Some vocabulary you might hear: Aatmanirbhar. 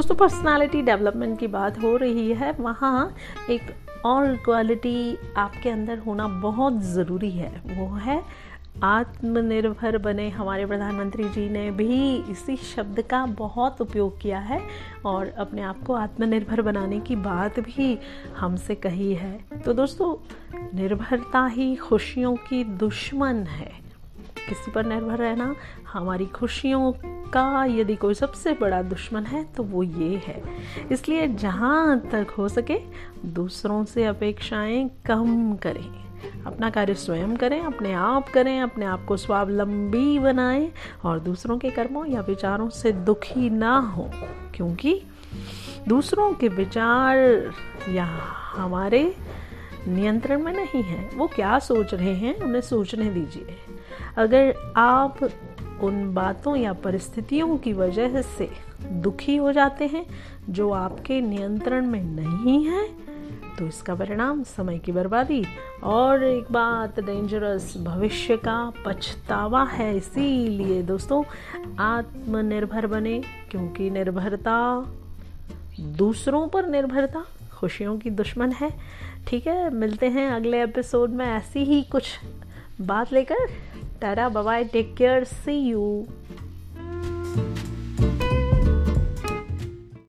दोस्तों personality development की बात हो रही है, वहाँ एक और क्वालिटी आपके अंदर होना बहुत ज़रूरी है, वो है आत्मनिर्भर बने। हमारे प्रधानमंत्री जी ने भी इसी शब्द का बहुत उपयोग किया है और अपने आप को आत्मनिर्भर बनाने की बात भी हमसे कही है। तो दोस्तों, निर्भरता ही खुशियों की दुश्मन है। किसी पर निर्भर रहना हमारी खुशियों का यदि कोई सबसे बड़ा दुश्मन है तो वो ये है। इसलिए जहाँ तक हो सके दूसरों से अपेक्षाएं कम करें, अपना कार्य स्वयं करें, अपने आप को स्वावलंबी बनाएं और दूसरों के कर्मों या विचारों से दुखी ना हो, क्योंकि दूसरों के विचार या हमारे नियंत्रण में नहीं है। वो क्या सोच रहे हैं उन्हें सोचने दीजिए। अगर आप उन बातों या परिस्थितियों की वजह से दुखी हो जाते हैं जो आपके नियंत्रण में नहीं है, तो इसका परिणाम समय की बर्बादी और एक बात डेंजरस भविष्य का पछतावा है। इसीलिए दोस्तों आत्मनिर्भर बने, क्योंकि निर्भरता, दूसरों पर निर्भरता खुशियों की दुश्मन है। ठीक है, मिलते हैं अगले एपिसोड में ऐसी ही कुछ बात लेकर। Tata, bye bye, take care, see you.